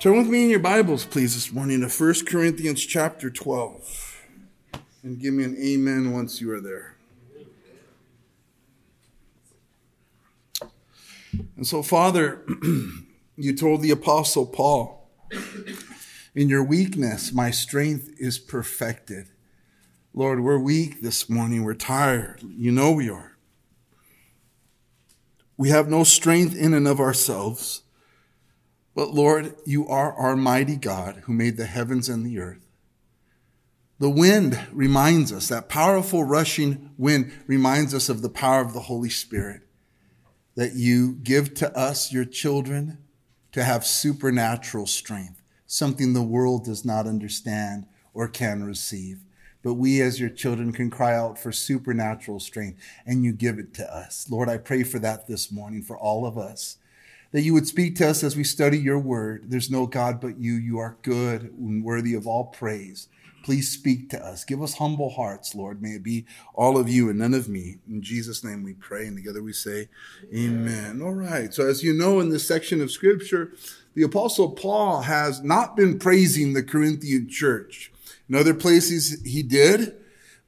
Turn with me in your Bibles, please, this morning to 1 Corinthians, chapter 12. And give me an amen once you are there. And so, Father, you told the Apostle Paul, in your weakness, my strength is perfected. Lord, we're weak this morning. We're tired. You know we are. We have no strength in and of ourselves. But Lord, you are our mighty God who made the heavens and the earth. The wind reminds us, that powerful rushing wind reminds us of the power of the Holy Spirit that you give to us, your children, to have supernatural strength, something the world does not understand or can receive. But we as your children can cry out for supernatural strength, and you give it to us. Lord, I pray for that this morning for all of us, that you would speak to us as we study your word. There's no God but you. You are good and worthy of all praise. Please speak to us. Give us humble hearts, Lord. May it be all of you and none of me. In Jesus' name we pray, and together we say, amen. All right. So as you know, in this section of Scripture, the Apostle Paul has not been praising the Corinthian church. In other places he did,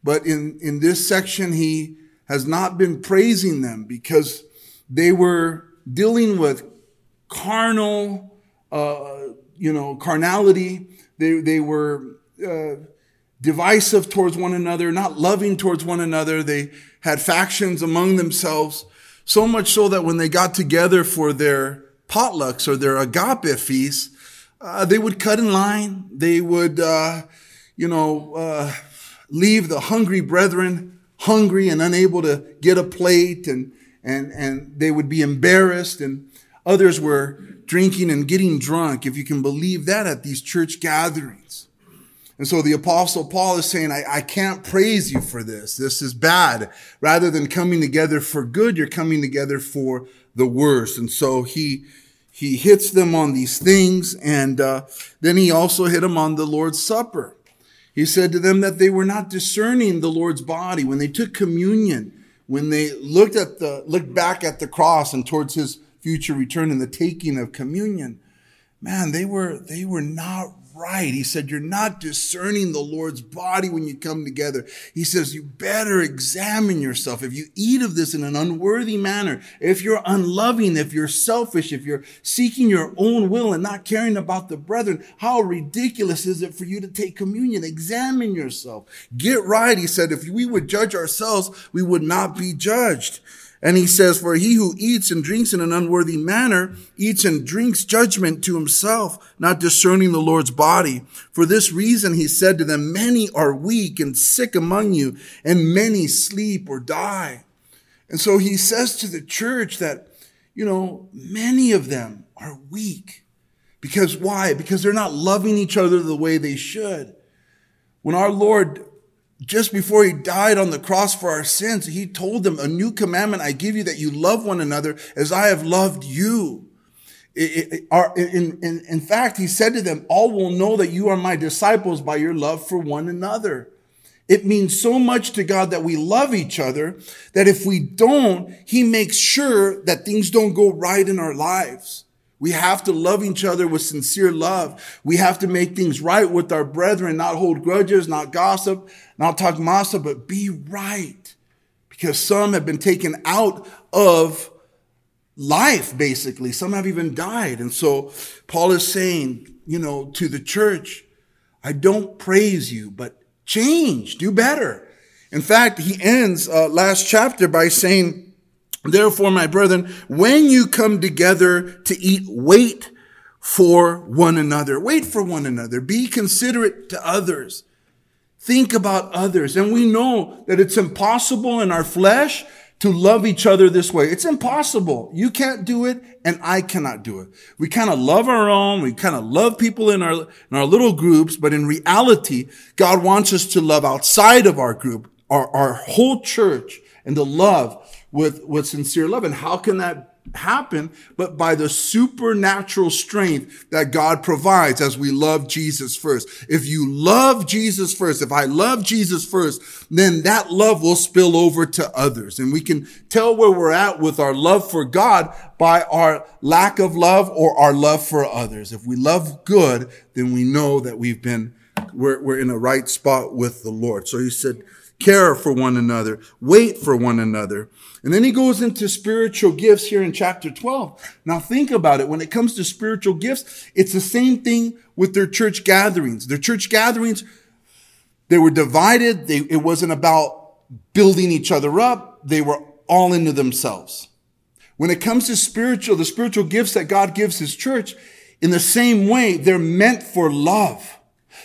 but in this section he has not been praising them because they were dealing with carnality. They were divisive towards one another, not loving towards one another. They had factions among themselves, so much so that when they got together for their potlucks or their agape feasts, they would cut in line. They would leave the hungry brethren hungry and unable to get a plate, and they would be embarrassed, and others were drinking and getting drunk, if you can believe that, at these church gatherings. And so the Apostle Paul is saying, I can't praise you for this. This is bad. Rather than coming together for good, you're coming together for the worse. And so he hits them on these things, and then he also hit them on the Lord's Supper. He said to them that they were not discerning the Lord's body. When they took communion, when they looked back at the cross and towards his future return and the taking of communion, man, they were not right. He said, you're not discerning the Lord's body when you come together. He says, you better examine yourself. If you eat of this in an unworthy manner, if you're unloving, if you're selfish, if you're seeking your own will and not caring about the brethren, how ridiculous is it for you to take communion? Examine yourself. Get right. He said, if we would judge ourselves, we would not be judged. And he says, for he who eats and drinks in an unworthy manner eats and drinks judgment to himself, not discerning the Lord's body. For this reason, he said to them, many are weak and sick among you, and many sleep or die. And so he says to the church that, many of them are weak. Because why? Because they're not loving each other the way they should. When our Lord, just before he died on the cross for our sins, he told them, a new commandment I give you, that you love one another as I have loved you. In fact, he said to them, all will know that you are my disciples by your love for one another. It means so much to God that we love each other, that if we don't, he makes sure that things don't go right in our lives. We have to love each other with sincere love. We have to make things right with our brethren, not hold grudges, not gossip, not talk massa, but be right. Because some have been taken out of life, basically. Some have even died. And so Paul is saying, to the church, I don't praise you, but change, do better. In fact, he ends last chapter by saying, therefore, my brethren, when you come together to eat, wait for one another. Wait for one another. Be considerate to others. Think about others. And we know that it's impossible in our flesh to love each other this way. It's impossible. You can't do it, and I cannot do it. We kind of love our own. We kind of love people in our little groups, but in reality, God wants us to love outside of our group, our whole church, and to love with sincere love. And how can that happen? But by the supernatural strength that God provides as we love Jesus first. If you love Jesus first, if I love Jesus first, then that love will spill over to others. And we can tell where we're at with our love for God by our lack of love or our love for others. If we love good, then we know that we're in a right spot with the Lord. So he said, care for one another, wait for one another. And then he goes into spiritual gifts here in chapter 12. Now think about it. When it comes to spiritual gifts, it's the same thing with their church gatherings. Their church gatherings, they were divided. It wasn't about building each other up. They were all into themselves. When it comes to the spiritual gifts that God gives his church, in the same way, they're meant for love.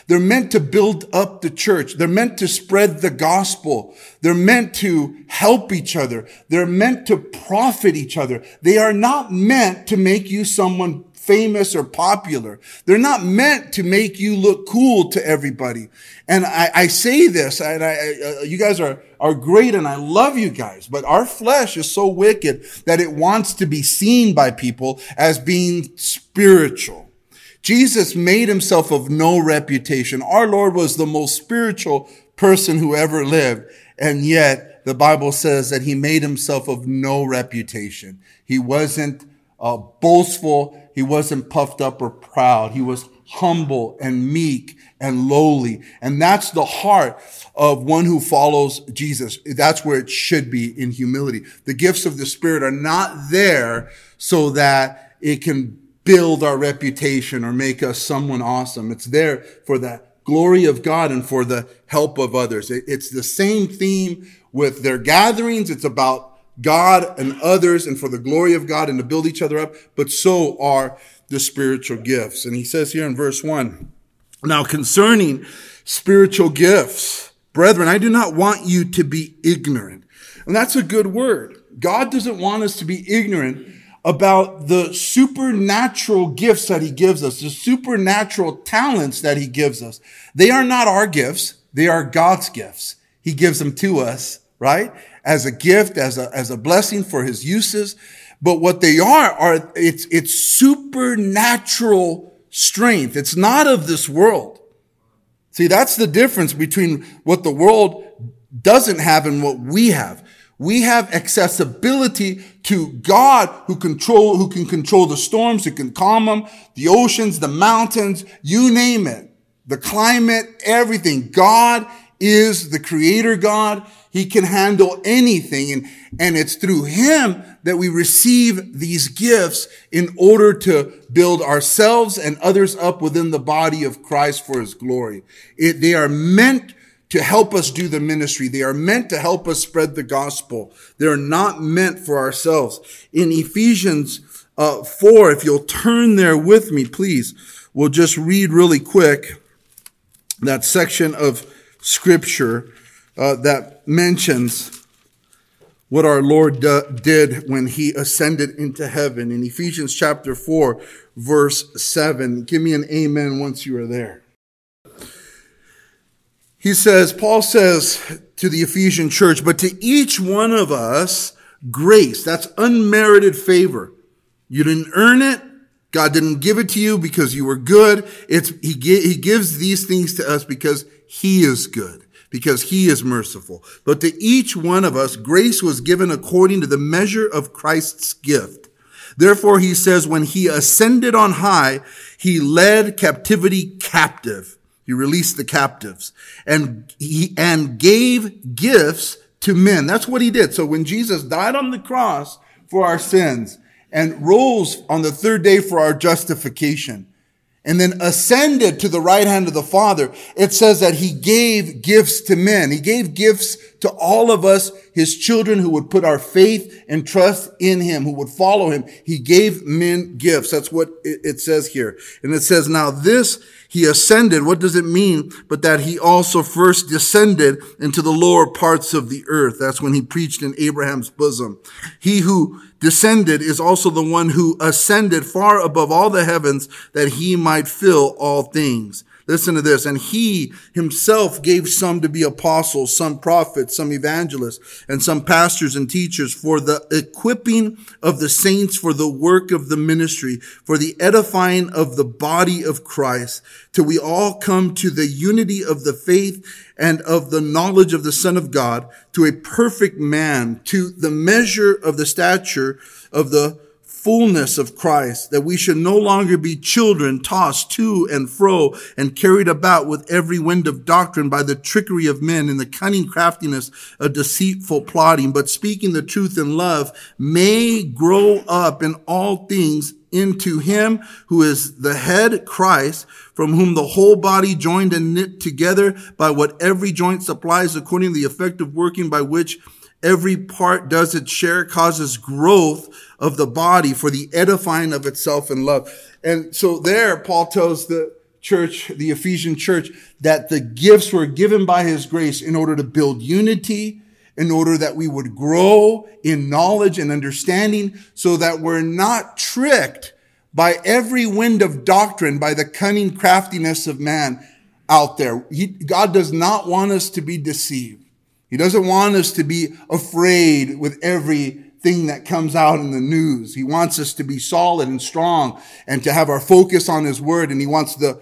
They're meant to build up the church. They're meant to spread the gospel. They're meant to help each other. They're meant to profit each other. They are not meant to make you someone famous or popular. They're not meant to make you look cool to everybody. And I say this, and you guys are great, and I love you guys, but our flesh is so wicked that it wants to be seen by people as being spiritual. Jesus made himself of no reputation. Our Lord was the most spiritual person who ever lived. And yet the Bible says that he made himself of no reputation. He wasn't boastful. He wasn't puffed up or proud. He was humble and meek and lowly. And that's the heart of one who follows Jesus. That's where it should be, in humility. The gifts of the Spirit are not there so that it can build our reputation or make us someone awesome. It's there for the glory of God and for the help of others. It's the same theme with their gatherings. It's about God and others and for the glory of God and to build each other up. But so are the spiritual gifts. And he says here in verse 1, now concerning spiritual gifts, brethren, I do not want you to be ignorant. And that's a good word. God doesn't want us to be ignorant about the supernatural gifts that he gives us, the supernatural talents that he gives us. They are not our gifts. They are God's gifts. He gives them to us, right? As a gift, as a blessing for his uses. But what they are it's supernatural strength. It's not of this world. See, that's the difference between what the world doesn't have and what we have. We have accessibility to God who can control the storms, who can calm them, the oceans, the mountains, you name it, the climate, everything. God is the creator God. He can handle anything. And it's through him that we receive these gifts in order to build ourselves and others up within the body of Christ for his glory. They are meant to help us do the ministry. They are meant to help us spread the gospel. They're not meant for ourselves. In Ephesians 4, if you'll turn there with me, please, we'll just read really quick that section of scripture that mentions what our Lord did when he ascended into heaven. In Ephesians chapter 4, verse 7, give me an amen once you are there. He says, Paul says to the Ephesian church, but to each one of us, grace, that's unmerited favor. You didn't earn it. God didn't give it to you because you were good. He gives these things to us because he is good, because he is merciful. But to each one of us, grace was given according to the measure of Christ's gift. Therefore, he says, when he ascended on high, he led captivity captive. He released the captives and gave gifts to men. That's what he did. So when Jesus died on the cross for our sins and rose on the third day for our justification and then ascended to the right hand of the Father, it says that he gave gifts to men. He gave gifts to all of us his children who would put our faith and trust in him, who would follow him. He gave men gifts. That's what it says here. And it says, now this he ascended. What does it mean? But that he also first descended into the lower parts of the earth. That's when he preached in Abraham's bosom. He who descended is also the one who ascended far above all the heavens that he might fill all things. Listen to this. And he himself gave some to be apostles, some prophets, some evangelists, and some pastors and teachers for the equipping of the saints, for the work of the ministry, for the edifying of the body of Christ, till we all come to the unity of the faith and of the knowledge of the Son of God, to a perfect man, to the measure of the stature of the fullness of Christ, that we should no longer be children tossed to and fro and carried about with every wind of doctrine by the trickery of men and the cunning craftiness of deceitful plotting, but speaking the truth in love may grow up in all things into him who is the head, Christ, from whom the whole body joined and knit together by what every joint supplies according to the effective working by which every part does its share, causes growth of the body for the edifying of itself in love. And so there, Paul tells the church, the Ephesian church, that the gifts were given by his grace in order to build unity, in order that we would grow in knowledge and understanding, so that we're not tricked by every wind of doctrine, by the cunning craftiness of man out there. God does not want us to be deceived. He doesn't want us to be afraid with everything that comes out in the news. He wants us to be solid and strong and to have our focus on his word. And he wants the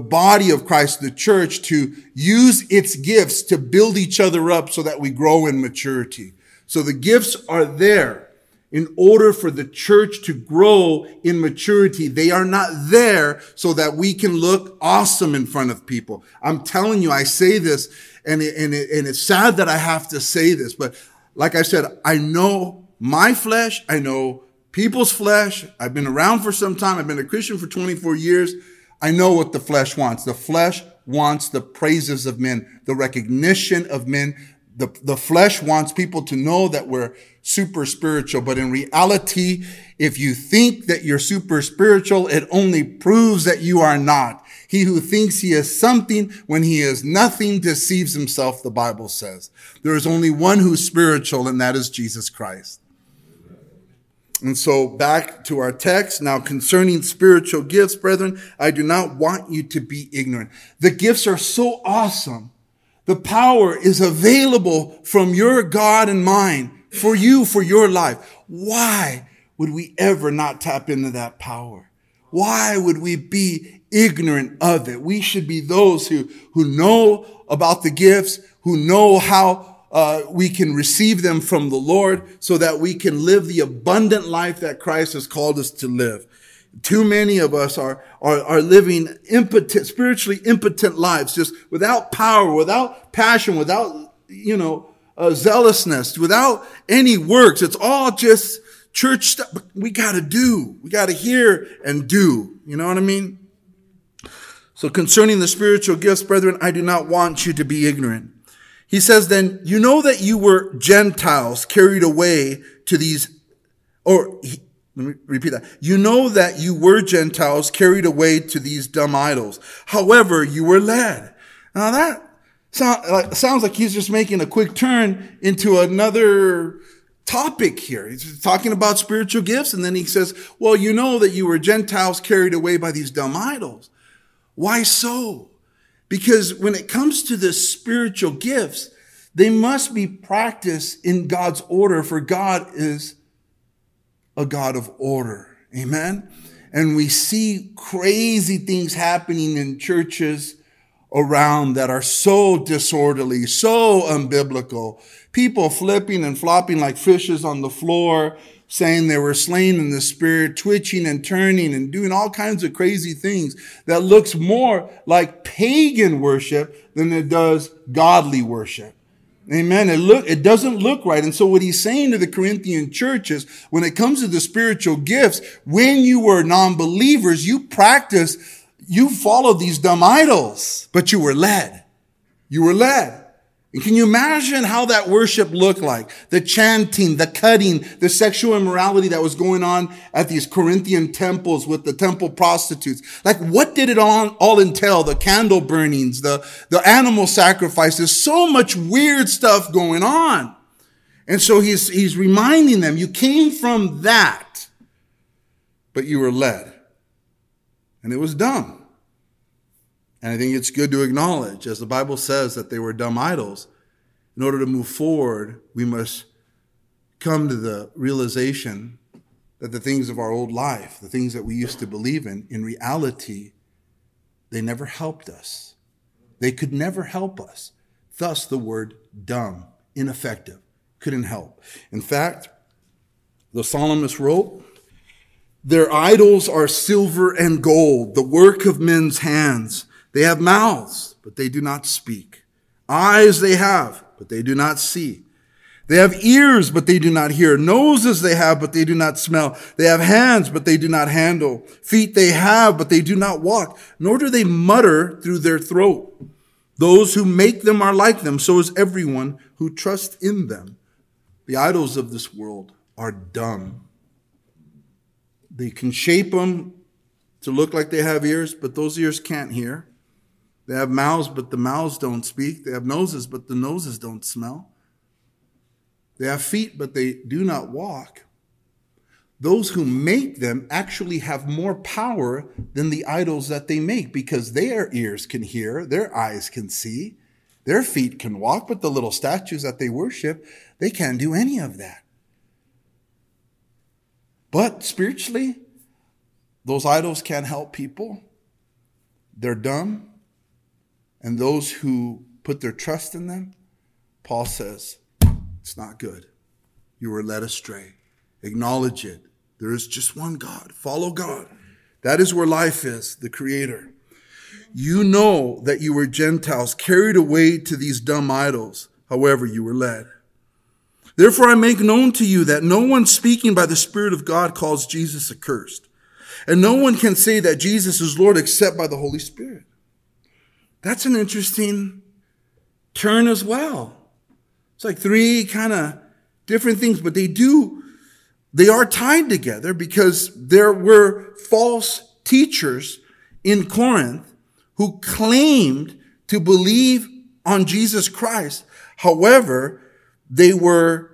body of Christ, the church, to use its gifts to build each other up so that we grow in maturity. So the gifts are there in order for the church to grow in maturity. They are not there so that we can look awesome in front of people. I'm telling you, I say this, and it's sad that I have to say this, but like I said, I know my flesh. I know people's flesh. I've been around for some time. I've been a Christian for 24 years. I know what the flesh wants. The flesh wants the praises of men, the recognition of men. The flesh wants people to know that we're super spiritual. But in reality, if you think that you're super spiritual, it only proves that you are not. He who thinks he is something when he is nothing deceives himself, the Bible says. There is only one who's spiritual, and that is Jesus Christ. And so back to our text. Now, concerning spiritual gifts, brethren, I do not want you to be ignorant. The gifts are so awesome. The power is available from your God and mine for you, for your life. Why would we ever not tap into that power? Why would we be ignorant of it? We should be those who know about the gifts, who know how we can receive them from the Lord so that we can live the abundant life that Christ has called us to live. Too many of us are living impotent, spiritually impotent lives, just without power, without passion, without, zealousness, without any works. It's all just church stuff. We got to do. We got to hear and do. You know what I mean? So concerning the spiritual gifts, brethren, I do not want you to be ignorant. He says, then, you know that you were Gentiles carried away to these, let me repeat that. You know that you were Gentiles carried away to these dumb idols. However, you were led. Now that sounds like he's just making a quick turn into another topic here. He's talking about spiritual gifts. And then he says, well, you know that you were Gentiles carried away by these dumb idols. Why so? Because when it comes to the spiritual gifts, they must be practiced in God's order, for God is a God of order. Amen. And we see crazy things happening in churches around that are so disorderly, so unbiblical. People flipping and flopping like fishes on the floor, saying they were slain in the spirit, twitching and turning and doing all kinds of crazy things that looks more like pagan worship than it does godly worship. Amen. It doesn't look right. And so what he's saying to the Corinthian churches, when it comes to the spiritual gifts, when you were non-believers, you followed these dumb idols, but you were led. And can you imagine how that worship looked like? The chanting, the cutting, the sexual immorality that was going on at these Corinthian temples with the temple prostitutes. Like, what did it all entail? The candle burnings, the animal sacrifices, so much weird stuff going on. And so he's reminding them, you came from that, but you were led. And it was dumb. And I think it's good to acknowledge, as the Bible says, that they were dumb idols. In order to move forward, we must come to the realization that the things of our old life, the things that we used to believe in reality, they never helped us. They could never help us. Thus the word dumb, ineffective. Couldn't help. In fact, the psalmist wrote, "Their idols are silver and gold, the work of men's hands. They have mouths, but they do not speak. Eyes they have, but they do not see. They have ears, but they do not hear. Noses they have, but they do not smell. They have hands, but they do not handle. Feet they have, but they do not walk. Nor do they mutter through their throat. Those who make them are like them. So is everyone who trusts in them." The idols of this world are dumb. They can shape them to look like they have ears, but those ears can't hear. They have mouths, but the mouths don't speak. They have noses, but the noses don't smell. They have feet, but they do not walk. Those who make them actually have more power than the idols that they make, because their ears can hear, their eyes can see, their feet can walk, but the little statues that they worship, they can't do any of that. But spiritually, those idols can't help people. They're dumb. And those who put their trust in them, Paul says, it's not good. You were led astray. Acknowledge it. There is just one God. Follow God. That is where life is, the Creator. You know that you were Gentiles, carried away to these dumb idols. However, you were led. Therefore, I make known to you that no one speaking by the Spirit of God calls Jesus accursed. And no one can say that Jesus is Lord except by the Holy Spirit. That's an interesting turn as well. It's like three kind of different things, but they are tied together, because there were false teachers in Corinth who claimed to believe on Jesus Christ. However, they were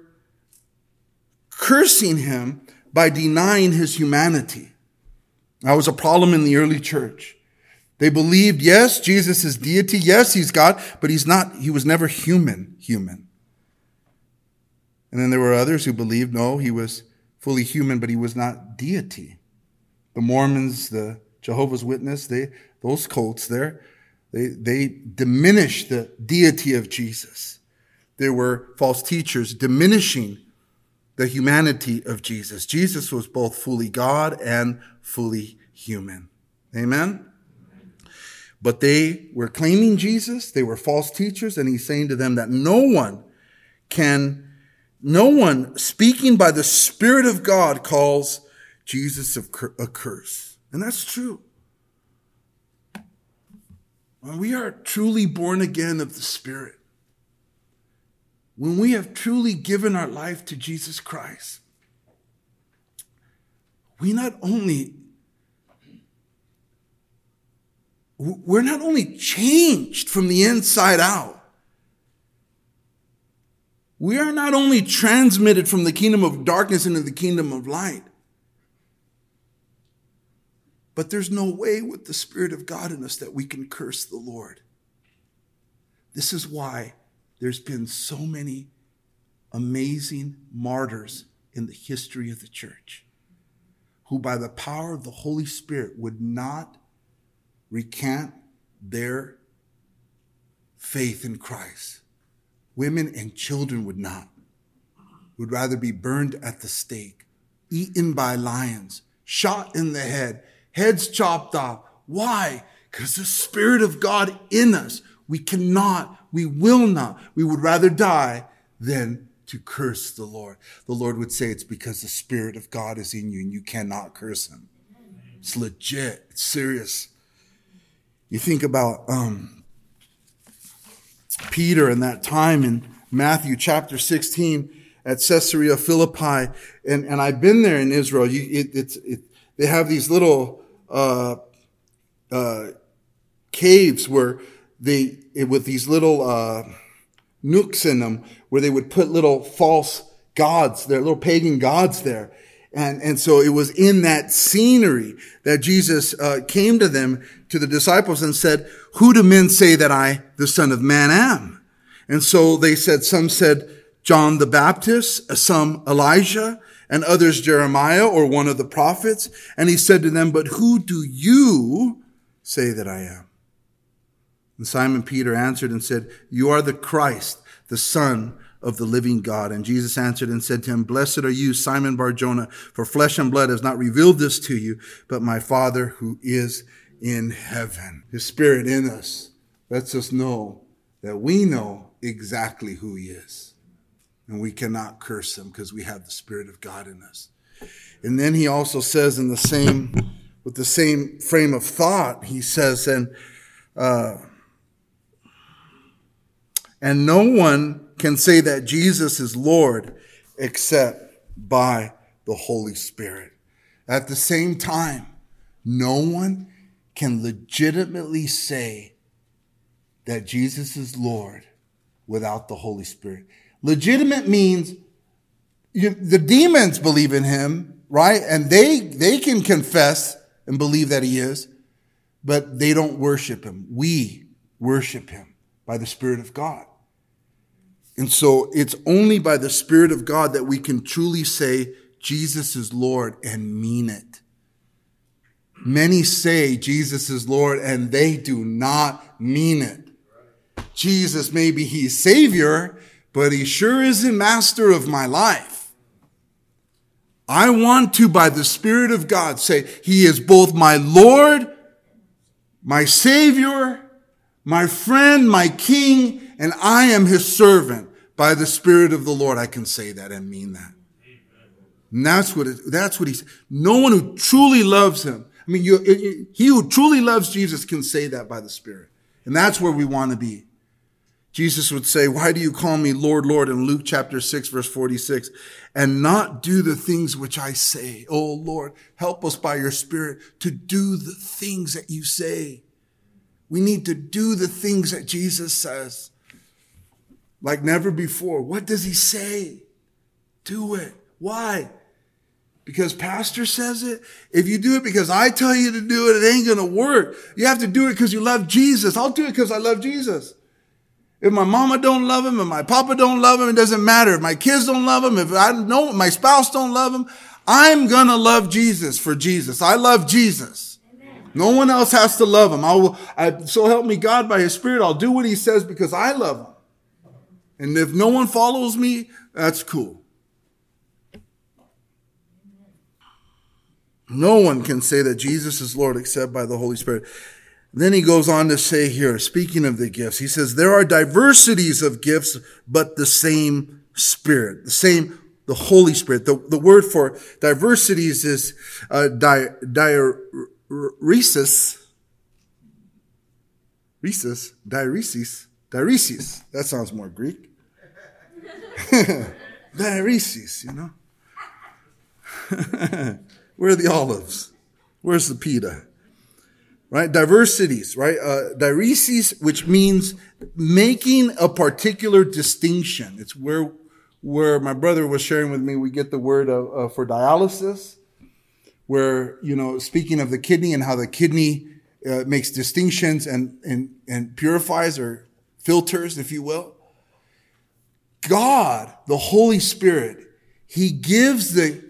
cursing him by denying his humanity. That was a problem in the early church. They believed, yes, Jesus is deity. Yes, he's God, but he was never human. And then there were others who believed, no, he was fully human, but he was not deity. The Mormons, the Jehovah's Witness, those cults there, they diminished the deity of Jesus. There were false teachers diminishing the humanity of Jesus. Jesus was both fully God and fully human. Amen? But they were claiming Jesus. They were false teachers. And he's saying to them that no one speaking by the Spirit of God calls Jesus a curse. And that's true. When we are truly born again of the Spirit, when we have truly given our life to Jesus Christ, we're not only changed from the inside out, we are not only transmitted from the kingdom of darkness into the kingdom of light, but there's no way with the Spirit of God in us that we can curse the Lord. This is why there's been so many amazing martyrs in the history of the church who, by the power of the Holy Spirit, would not recant their faith in Christ. Women and children would rather be burned at the stake, eaten by lions, shot in the head, heads chopped off. Why? Because the Spirit of God in us, we will not, we would rather die than to curse the Lord. The Lord would say it's because the Spirit of God is in you and you cannot curse him. It's legit. It's serious. You think about Peter in that time in Matthew chapter 16 at Caesarea Philippi. And I've been there in Israel. They have these little caves where with these little nooks in them where they would put little false gods, their little pagan gods there. And so it was in that scenery that Jesus came to them, to the disciples, and said, "Who do men say that I, the Son of Man, am?" And so they said, some said John the Baptist, some Elijah, and others Jeremiah or one of the prophets. And he said to them, "But who do you say that I am?" And Simon Peter answered and said, "You are the Christ, the Son of the living God." And Jesus answered and said to him, "Blessed are you, Simon Barjona, for flesh and blood has not revealed this to you, but my Father who is in heaven." His Spirit in us lets us know that we know exactly who he is. And we cannot curse him because we have the Spirit of God in us. And then he also says in with the same frame of thought, he says, and no one can say that Jesus is Lord except by the Holy Spirit. At the same time, no one can legitimately say that Jesus is Lord without the Holy Spirit. Legitimate means the demons believe in him, right? And they can confess and believe that he is, but they don't worship him. We worship him by the Spirit of God. And so it's only by the Spirit of God that we can truly say Jesus is Lord and mean it. Many say Jesus is Lord and they do not mean it. Jesus, maybe he's Savior, but he sure isn't master of my life. I want to, by the Spirit of God, say he is both my Lord, my Savior, my friend, my King, and I am his servant. By the Spirit of the Lord, I can say that and mean that. And that's what he said. No one who truly loves him. I mean, he who truly loves Jesus can say that by the Spirit. And that's where we want to be. Jesus would say, "Why do you call me Lord, Lord?" in Luke chapter 6, verse 46, "and not do the things which I say." Oh, Lord, help us by your Spirit to do the things that you say. We need to do the things that Jesus says. Like never before. What does he say? Do it. Why? Because pastor says it? If you do it because I tell you to do it, it ain't going to work. You have to do it because you love Jesus. I'll do it because I love Jesus. If my mama don't love him and my papa don't love him, it doesn't matter. If my kids don't love him, if I know my spouse don't love him, I'm going to love Jesus for Jesus. I love Jesus. No one else has to love him. So help me God by his Spirit. I'll do what he says because I love him. And if no one follows me, that's cool. No one can say that Jesus is Lord except by the Holy Spirit. Then he goes on to say here, speaking of the gifts, he says, "There are diversities of gifts, but the same Spirit." The Holy Spirit. The word for diversities is diaresis. That sounds more Greek. Diaresis, you know. Where are the olives? Where's the pita? Right? Diversities, right? Diaresis, which means making a particular distinction. It's where my brother was sharing with me, we get the word for dialysis. Where, you know, speaking of the kidney and how the kidney makes distinctions and purifies or filters, if you will. God, the Holy Spirit, he gives the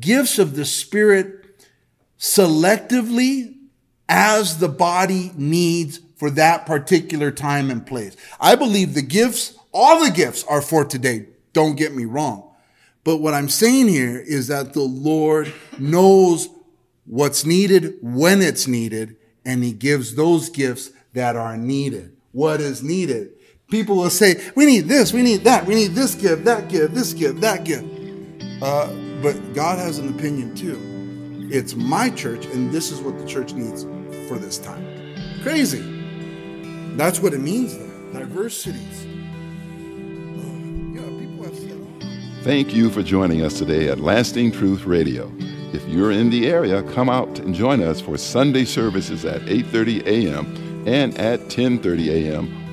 gifts of the Spirit selectively as the body needs for that particular time and place. I believe all the gifts are for today. Don't get me wrong. But what I'm saying here is that the Lord knows what's needed when it's needed, and he gives those gifts that are needed. What is needed? People will say, "We need this, we need that, we need this gift, that gift, this gift, that gift." But God has an opinion too. It's my church, and this is what the church needs for this time. Crazy. That's what it means though. diversities. People have said. Thank you for joining us today at Lasting Truth Radio. If you're in the area, come out and join us for Sunday services at 8:30 a.m. and at 10:30 a.m.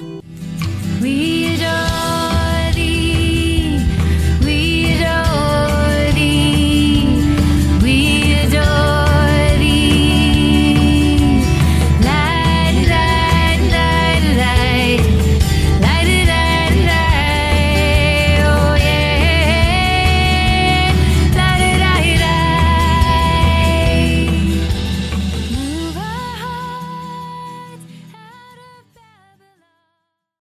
We don't